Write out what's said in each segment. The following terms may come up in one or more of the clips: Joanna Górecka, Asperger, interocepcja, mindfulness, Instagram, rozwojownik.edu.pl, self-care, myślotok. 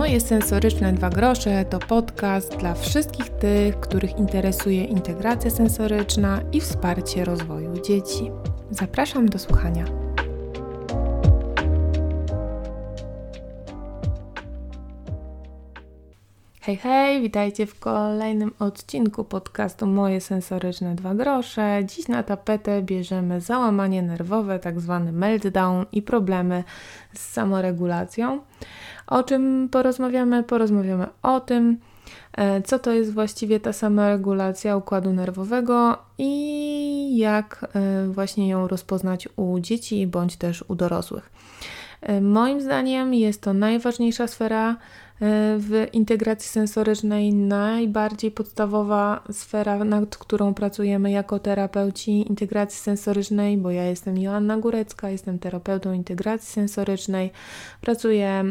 Moje sensoryczne 2 grosze to podcast dla wszystkich tych, których interesuje integracja sensoryczna i wsparcie rozwoju dzieci. Zapraszam do słuchania. Hej, hej, witajcie w kolejnym odcinku podcastu Moje sensoryczne 2 grosze. Dziś na tapetę bierzemy załamanie nerwowe, tak zwany meltdown i problemy z samoregulacją. O czym porozmawiamy? Porozmawiamy o tym, co to jest właściwie ta samoregulacja układu nerwowego i jak właśnie ją rozpoznać u dzieci bądź też u dorosłych. Moim zdaniem jest to najważniejsza sfera w integracji sensorycznej, najbardziej podstawowa sfera, nad którą pracujemy jako terapeuci integracji sensorycznej, bo ja jestem Joanna Górecka, jestem terapeutą integracji sensorycznej, pracuję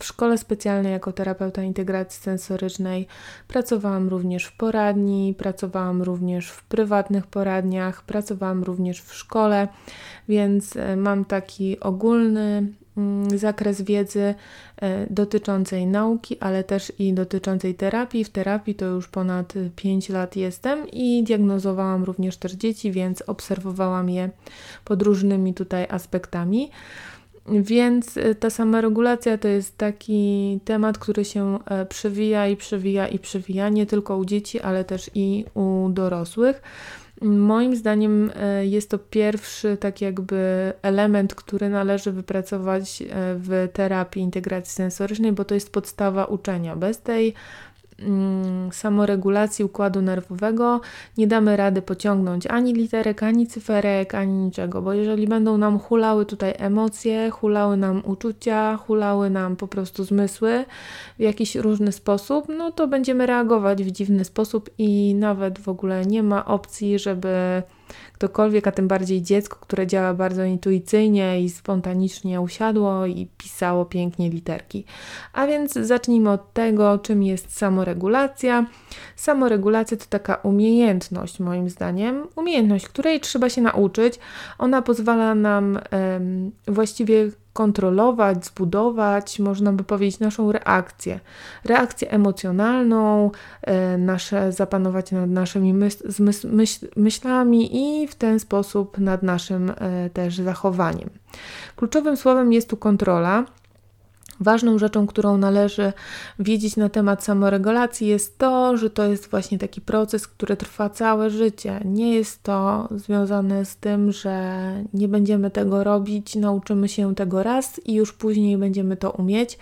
w szkole specjalnej jako terapeuta integracji sensorycznej, pracowałam również w poradni, pracowałam również w prywatnych poradniach, pracowałam również w szkole, więc mam taki ogólny zakres wiedzy dotyczącej nauki, ale też i dotyczącej terapii. W terapii to już ponad 5 lat jestem i diagnozowałam również też dzieci, więc obserwowałam je pod różnymi tutaj aspektami. Więc ta samoregulacja to jest taki temat, który się przewija, nie tylko u dzieci, ale też i u dorosłych. Moim zdaniem jest to pierwszy tak jakby element, który należy wypracować w terapii integracji sensorycznej, bo to jest podstawa uczenia. Bez tej samoregulacji układu nerwowego nie damy rady pociągnąć ani literek, ani cyferek, ani niczego, bo jeżeli będą nam hulały tutaj emocje, hulały nam uczucia, hulały nam po prostu zmysły w jakiś różny sposób, no to będziemy reagować w dziwny sposób i nawet w ogóle nie ma opcji, żeby ktokolwiek, a tym bardziej dziecko, które działa bardzo intuicyjnie i spontanicznie, usiadło i pisało pięknie literki. A więc zacznijmy od tego, czym jest samoregulacja. Samoregulacja to taka umiejętność, moim zdaniem, umiejętność, której trzeba się nauczyć. Ona pozwala nam właściwie kontrolować, zbudować, można by powiedzieć, naszą reakcję emocjonalną, zapanować nad naszymi myślami i w ten sposób nad naszym też zachowaniem. Kluczowym słowem jest tu kontrola. Ważną rzeczą, którą należy wiedzieć na temat samoregulacji jest to, że to jest właśnie taki proces, który trwa całe życie. Nie jest to związane z tym, że nie będziemy tego robić, nauczymy się tego raz i już później będziemy to umieć.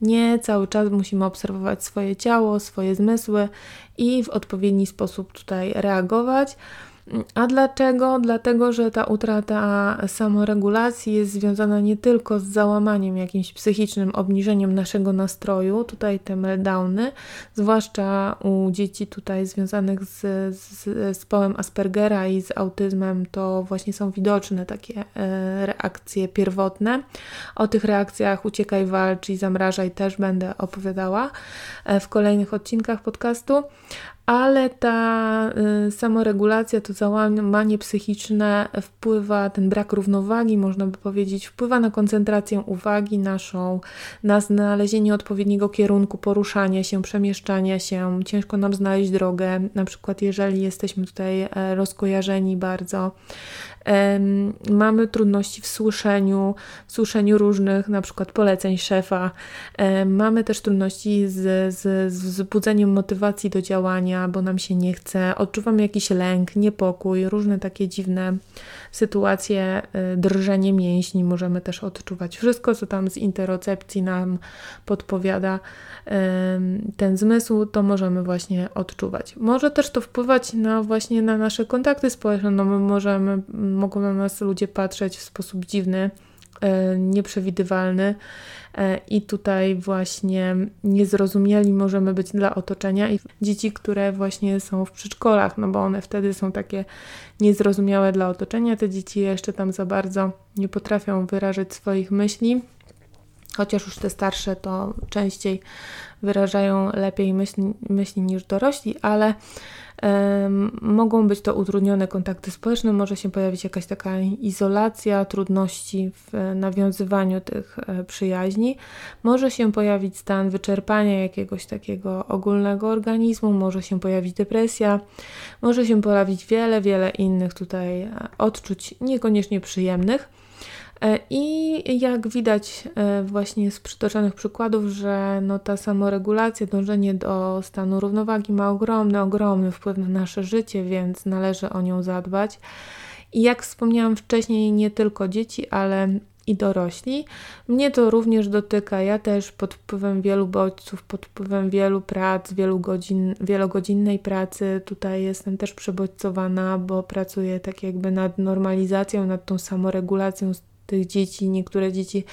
Nie, cały czas musimy obserwować swoje ciało, swoje zmysły i w odpowiedni sposób tutaj reagować. A dlaczego? Dlatego, że ta utrata samoregulacji jest związana nie tylko z załamaniem jakimś psychicznym, obniżeniem naszego nastroju, tutaj te meltdowny, zwłaszcza u dzieci tutaj związanych z zespołem Aspergera i z autyzmem, to właśnie są widoczne takie reakcje pierwotne. O tych reakcjach uciekaj, walcz i zamrażaj też będę opowiadała w kolejnych odcinkach podcastu. Ale ta samoregulacja, to załamanie psychiczne wpływa, ten brak równowagi, można by powiedzieć, wpływa na koncentrację uwagi naszą, na znalezienie odpowiedniego kierunku poruszania się, przemieszczania się. Ciężko nam znaleźć drogę, na przykład jeżeli jesteśmy tutaj rozkojarzeni bardzo. Mamy trudności w słyszeniu różnych, na przykład poleceń szefa. Mamy też trudności z wzbudzeniem motywacji do działania, bo nam się nie chce, odczuwamy jakiś lęk, niepokój, różne takie dziwne sytuacje, drżenie mięśni możemy też odczuwać. Wszystko, co tam z interocepcji nam podpowiada ten zmysł, to możemy właśnie odczuwać. Może też to wpływać na nasze kontakty społeczne, no mogą na nas ludzie patrzeć w sposób dziwny, nieprzewidywalny i tutaj właśnie niezrozumiali możemy być dla otoczenia i dzieci, które właśnie są w przedszkolach, no bo one wtedy są takie niezrozumiałe dla otoczenia, te dzieci jeszcze tam za bardzo nie potrafią wyrażać swoich myśli, chociaż już te starsze to częściej wyrażają lepiej myśli niż dorośli, ale mogą być to utrudnione kontakty społeczne, może się pojawić jakaś taka izolacja, trudności w nawiązywaniu tych przyjaźni, może się pojawić stan wyczerpania jakiegoś takiego ogólnego organizmu, może się pojawić depresja, może się pojawić wiele innych tutaj odczuć niekoniecznie przyjemnych. I jak widać właśnie z przytoczonych przykładów, że no ta samoregulacja, dążenie do stanu równowagi ma ogromny wpływ na nasze życie, więc należy o nią zadbać. I jak wspomniałam wcześniej, nie tylko dzieci, ale i dorośli. Mnie to również dotyka. Ja też pod wpływem wielu bodźców, pod wpływem wielu prac, wielogodzinnej pracy tutaj jestem też przebodźcowana, bo pracuję tak jakby nad normalizacją, nad tą samoregulacją tych dzieci. Niektóre dzieci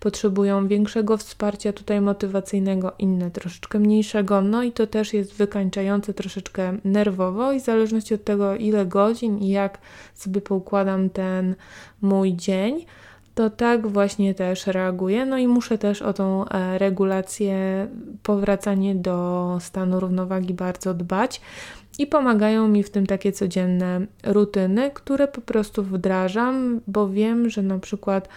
potrzebują większego wsparcia tutaj motywacyjnego, inne troszeczkę mniejszego. No i to też jest wykańczające troszeczkę nerwowo i w zależności od tego, ile godzin i jak sobie poukładam ten mój dzień, to tak właśnie też reaguję. No i muszę też o tą regulację, powracanie do stanu równowagi bardzo dbać. I pomagają mi w tym takie codzienne rutyny, które po prostu wdrażam, bo wiem, że na przykład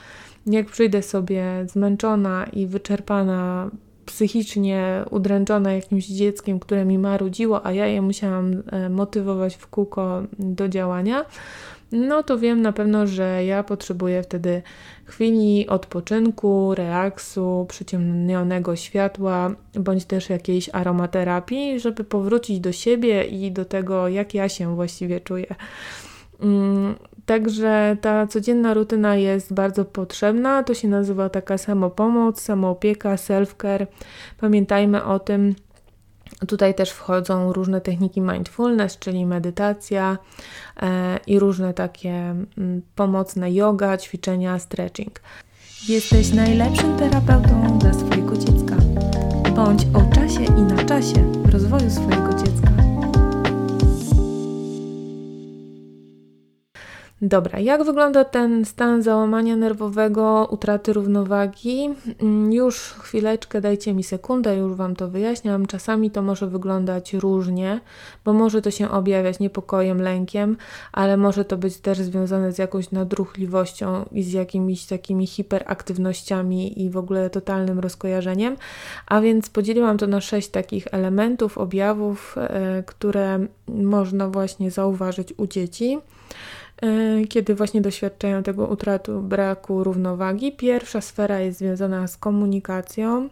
jak przyjdę sobie zmęczona i wyczerpana, psychicznie udręczona jakimś dzieckiem, które mi marudziło, a ja je musiałam motywować w kółko do działania, no to wiem na pewno, że ja potrzebuję wtedy chwili odpoczynku, relaksu, przyciemnionego światła, bądź też jakiejś aromaterapii, żeby powrócić do siebie i do tego, jak ja się właściwie czuję. Także ta codzienna rutyna jest bardzo potrzebna. To się nazywa taka samopomoc, samoopieka, self-care. Pamiętajmy o tym. Tutaj też wchodzą różne techniki mindfulness, czyli medytacja i różne takie pomocne yoga, ćwiczenia, stretching. Jesteś najlepszym terapeutą dla swojego dziecka. Bądź o czasie i na czasie rozwoju swojego dziecka. Dobra, jak wygląda ten stan załamania nerwowego, utraty równowagi? Już chwileczkę, dajcie mi sekundę, już Wam to wyjaśniam. Czasami to może wyglądać różnie, bo może to się objawiać niepokojem, lękiem, ale może to być też związane z jakąś nadruchliwością i z jakimiś takimi hiperaktywnościami i w ogóle totalnym rozkojarzeniem. A więc podzieliłam to na 6 takich elementów, objawów, które można właśnie zauważyć u dzieci, kiedy właśnie doświadczają tego utratu, braku równowagi. Pierwsza sfera jest związana z komunikacją,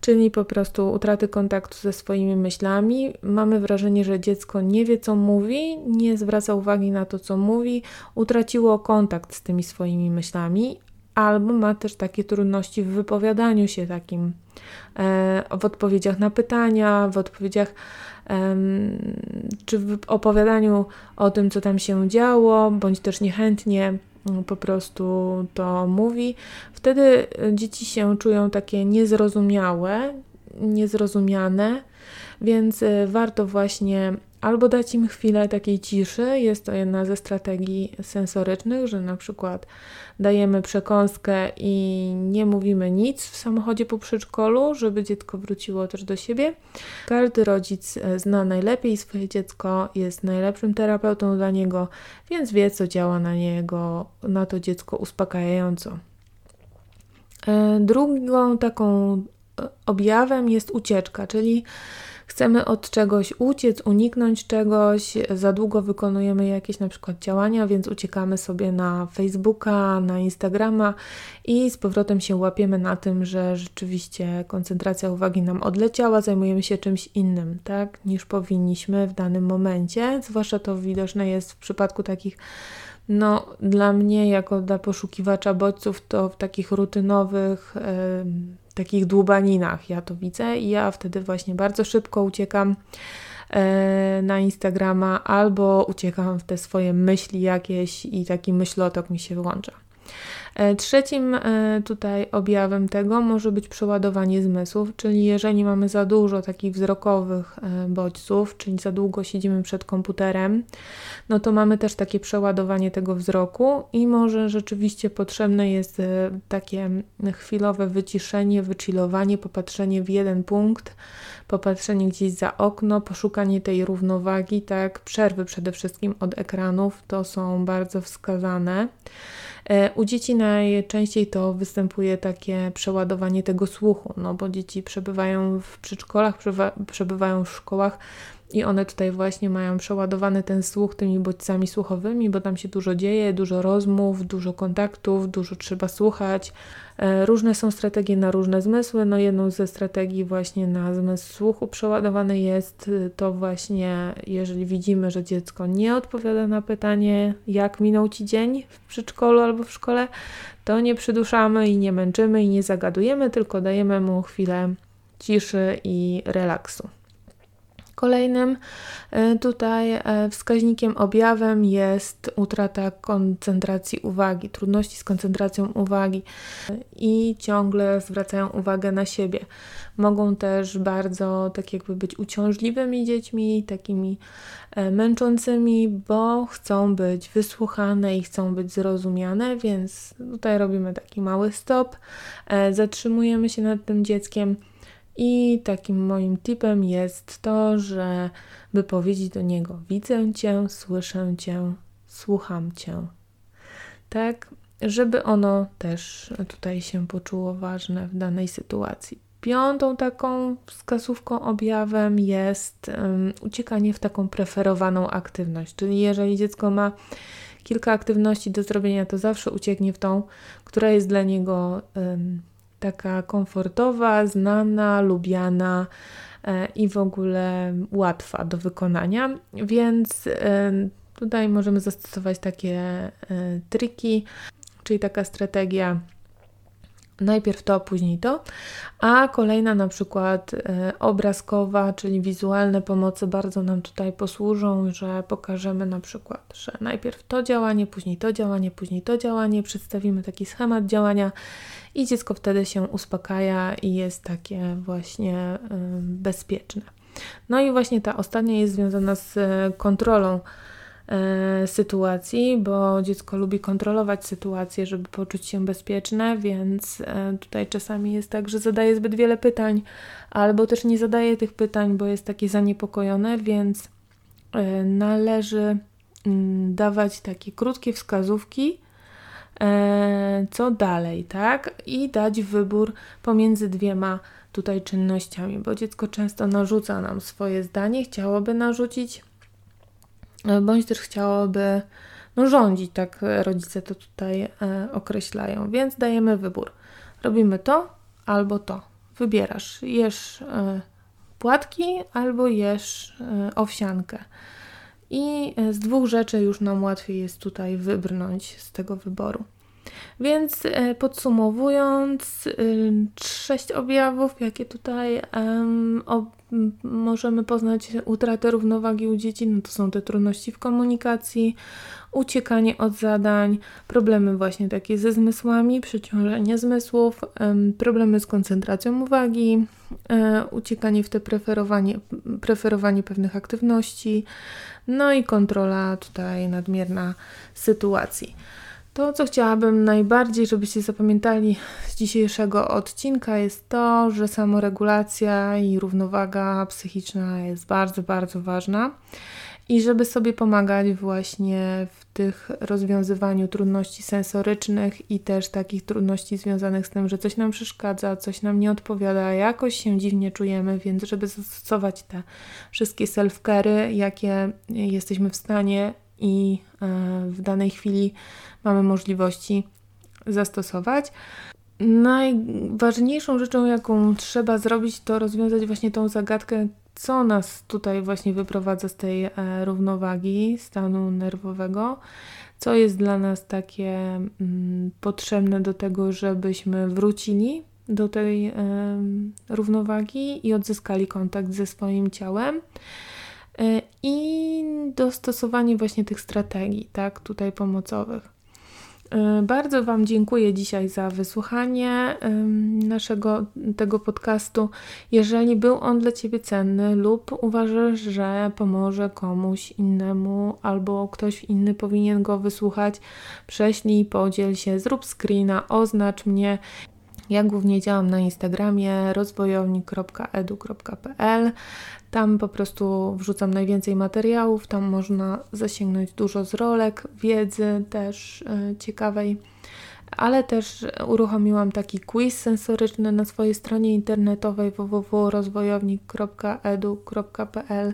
czyli po prostu utraty kontaktu ze swoimi myślami. Mamy wrażenie, że dziecko nie wie, co mówi, nie zwraca uwagi na to, co mówi, utraciło kontakt z tymi swoimi myślami, albo ma też takie trudności w wypowiadaniu się takim, w odpowiedziach na pytania, w odpowiedziach czy w opowiadaniu o tym, co tam się działo, bądź też niechętnie po prostu to mówi. Wtedy dzieci się czują takie niezrozumiałe, niezrozumiane, więc warto właśnie albo dać im chwilę takiej ciszy, jest to jedna ze strategii sensorycznych, że na przykład dajemy przekąskę i nie mówimy nic w samochodzie po przedszkolu, żeby dziecko wróciło też do siebie. Każdy rodzic zna najlepiej swoje dziecko, jest najlepszym terapeutą dla niego, więc wie, co działa na to dziecko uspokajająco. Drugą taką objawem jest ucieczka, czyli chcemy od czegoś uciec, uniknąć czegoś, za długo wykonujemy jakieś na przykład działania, więc uciekamy sobie na Facebooka, na Instagrama i z powrotem się łapiemy na tym, że rzeczywiście koncentracja uwagi nam odleciała, zajmujemy się czymś innym, tak, niż powinniśmy w danym momencie. Zwłaszcza to widoczne jest w przypadku takich, no dla mnie jako dla poszukiwacza bodźców, to w takich rutynowych takich dłubaninach ja to widzę i ja wtedy właśnie bardzo szybko uciekam na Instagrama albo uciekam w te swoje myśli jakieś i taki myślotok mi się wyłącza. Trzecim tutaj objawem tego może być przeładowanie zmysłów, czyli jeżeli mamy za dużo takich wzrokowych bodźców, czyli za długo siedzimy przed komputerem, no to mamy też takie przeładowanie tego wzroku i może rzeczywiście potrzebne jest takie chwilowe wyciszenie, wychillowanie, popatrzenie w jeden punkt, popatrzenie gdzieś za okno, poszukanie tej równowagi, tak, przerwy przede wszystkim od ekranów, to są bardzo wskazane. U dzieci najczęściej to występuje takie przeładowanie tego słuchu, no bo dzieci przebywają w przedszkolach, przebywają w szkołach i one tutaj właśnie mają przeładowany ten słuch tymi bodźcami słuchowymi, bo tam się dużo dzieje, dużo rozmów, dużo kontaktów, dużo trzeba słuchać. Różne są strategie na różne zmysły. No jedną ze strategii właśnie na zmysł słuchu przeładowany jest to właśnie, jeżeli widzimy, że dziecko nie odpowiada na pytanie, jak minął Ci dzień w przedszkolu albo w szkole, to nie przyduszamy i nie męczymy i nie zagadujemy, tylko dajemy mu chwilę ciszy i relaksu. Kolejnym tutaj wskaźnikiem, objawem jest utrata koncentracji uwagi, trudności z koncentracją uwagi i ciągle zwracają uwagę na siebie. Mogą też bardzo tak jakby być uciążliwymi dziećmi, takimi męczącymi, bo chcą być wysłuchane i chcą być zrozumiane, więc tutaj robimy taki mały stop, zatrzymujemy się nad tym dzieckiem. I takim moim tipem jest to, żeby powiedzieć do niego: widzę Cię, słyszę Cię, słucham Cię. Tak, żeby ono też tutaj się poczuło ważne w danej sytuacji. Piątą taką wskazówką, objawem jest uciekanie w taką preferowaną aktywność. Czyli jeżeli dziecko ma kilka aktywności do zrobienia, to zawsze ucieknie w tą, która jest dla niego taka komfortowa, znana, lubiana i w ogóle łatwa do wykonania, więc tutaj możemy zastosować takie triki, czyli taka strategia najpierw to, później to, a kolejna na przykład obrazkowa, czyli wizualne pomocy bardzo nam tutaj posłużą, że pokażemy na przykład, że najpierw to działanie, później to działanie, później to działanie, przedstawimy taki schemat działania i dziecko wtedy się uspokaja i jest takie właśnie bezpieczne. No i właśnie ta ostatnia jest związana z kontrolą sytuacji, bo dziecko lubi kontrolować sytuację, żeby poczuć się bezpieczne, więc tutaj czasami jest tak, że zadaje zbyt wiele pytań, albo też nie zadaje tych pytań, bo jest takie zaniepokojone, więc należy dawać takie krótkie wskazówki, co dalej, tak? I dać wybór pomiędzy dwiema tutaj czynnościami, bo dziecko często narzuca nam swoje zdanie, chciałoby narzucić, bądź też chciałoby rządzić, tak rodzice to tutaj określają, więc dajemy wybór. Robimy to albo to. Wybierasz, jesz płatki albo jesz owsiankę. I z dwóch rzeczy już nam łatwiej jest tutaj wybrnąć z tego wyboru. Więc podsumowując, 6 objawów, jakie tutaj możemy poznać utratę równowagi u dzieci, no to są te trudności w komunikacji, uciekanie od zadań, problemy właśnie takie ze zmysłami, przeciążenie zmysłów, problemy z koncentracją uwagi, uciekanie w te preferowanie pewnych aktywności, no i kontrola tutaj nadmierna sytuacji. To, co chciałabym najbardziej, żebyście zapamiętali z dzisiejszego odcinka, jest to, że samoregulacja i równowaga psychiczna jest bardzo, bardzo ważna i żeby sobie pomagać właśnie w tych rozwiązywaniu trudności sensorycznych i też takich trudności związanych z tym, że coś nam przeszkadza, coś nam nie odpowiada, jakoś się dziwnie czujemy, więc żeby zastosować te wszystkie self-care'y, jakie jesteśmy w stanie i w danej chwili mamy możliwości zastosować. Najważniejszą rzeczą, jaką trzeba zrobić, to rozwiązać właśnie tą zagadkę, co nas tutaj właśnie wyprowadza z tej równowagi, stanu nerwowego, co jest dla nas takie potrzebne do tego, żebyśmy wrócili do tej równowagi i odzyskali kontakt ze swoim ciałem. I dostosowanie właśnie tych strategii, tak, tutaj pomocowych. Bardzo Wam dziękuję dzisiaj za wysłuchanie tego podcastu. Jeżeli był on dla Ciebie cenny lub uważasz, że pomoże komuś innemu albo ktoś inny powinien go wysłuchać, prześlij, podziel się, zrób screena, oznacz mnie. Ja głównie działam na Instagramie rozwojownik.edu.pl. Tam po prostu wrzucam najwięcej materiałów, tam można zasięgnąć dużo z rolek, wiedzy też ciekawej, ale też uruchomiłam taki quiz sensoryczny na swojej stronie internetowej www.rozwojownik.edu.pl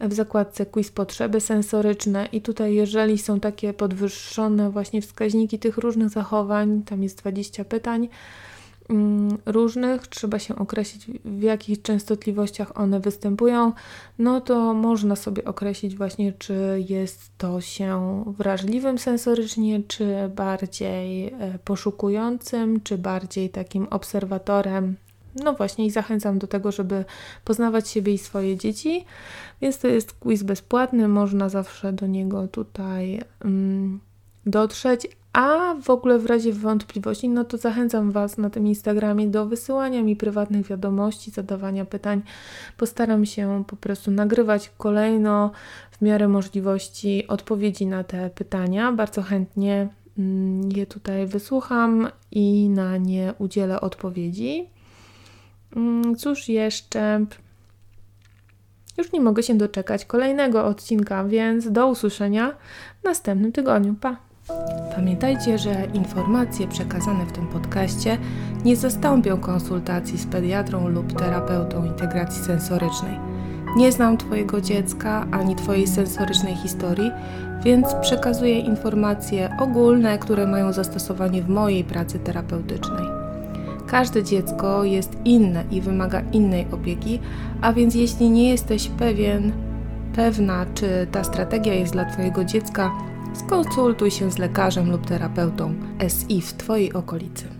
w zakładce quiz potrzeby sensoryczne i tutaj jeżeli są takie podwyższone właśnie wskaźniki tych różnych zachowań, tam jest 20 pytań różnych, trzeba się określić w jakich częstotliwościach one występują, no to można sobie określić właśnie czy jest to się wrażliwym sensorycznie, czy bardziej poszukującym, czy bardziej takim obserwatorem. No właśnie i zachęcam do tego, żeby poznawać siebie i swoje dzieci, więc to jest quiz bezpłatny, można zawsze do niego tutaj dotrzeć, a w ogóle w razie wątpliwości, no to zachęcam Was na tym Instagramie do wysyłania mi prywatnych wiadomości, zadawania pytań. Postaram się po prostu nagrywać kolejno w miarę możliwości odpowiedzi na te pytania, bardzo chętnie je tutaj wysłucham i na nie udzielę odpowiedzi. Cóż jeszcze? Już nie mogę się doczekać kolejnego odcinka, więc do usłyszenia w następnym tygodniu. Pa! Pamiętajcie, że informacje przekazane w tym podcaście nie zastąpią konsultacji z pediatrą lub terapeutą integracji sensorycznej. Nie znam Twojego dziecka ani Twojej sensorycznej historii, więc przekazuję informacje ogólne, które mają zastosowanie w mojej pracy terapeutycznej. Każde dziecko jest inne i wymaga innej opieki, a więc jeśli nie jesteś pewna, czy ta strategia jest dla Twojego dziecka, skonsultuj się z lekarzem lub terapeutą SI w Twojej okolicy.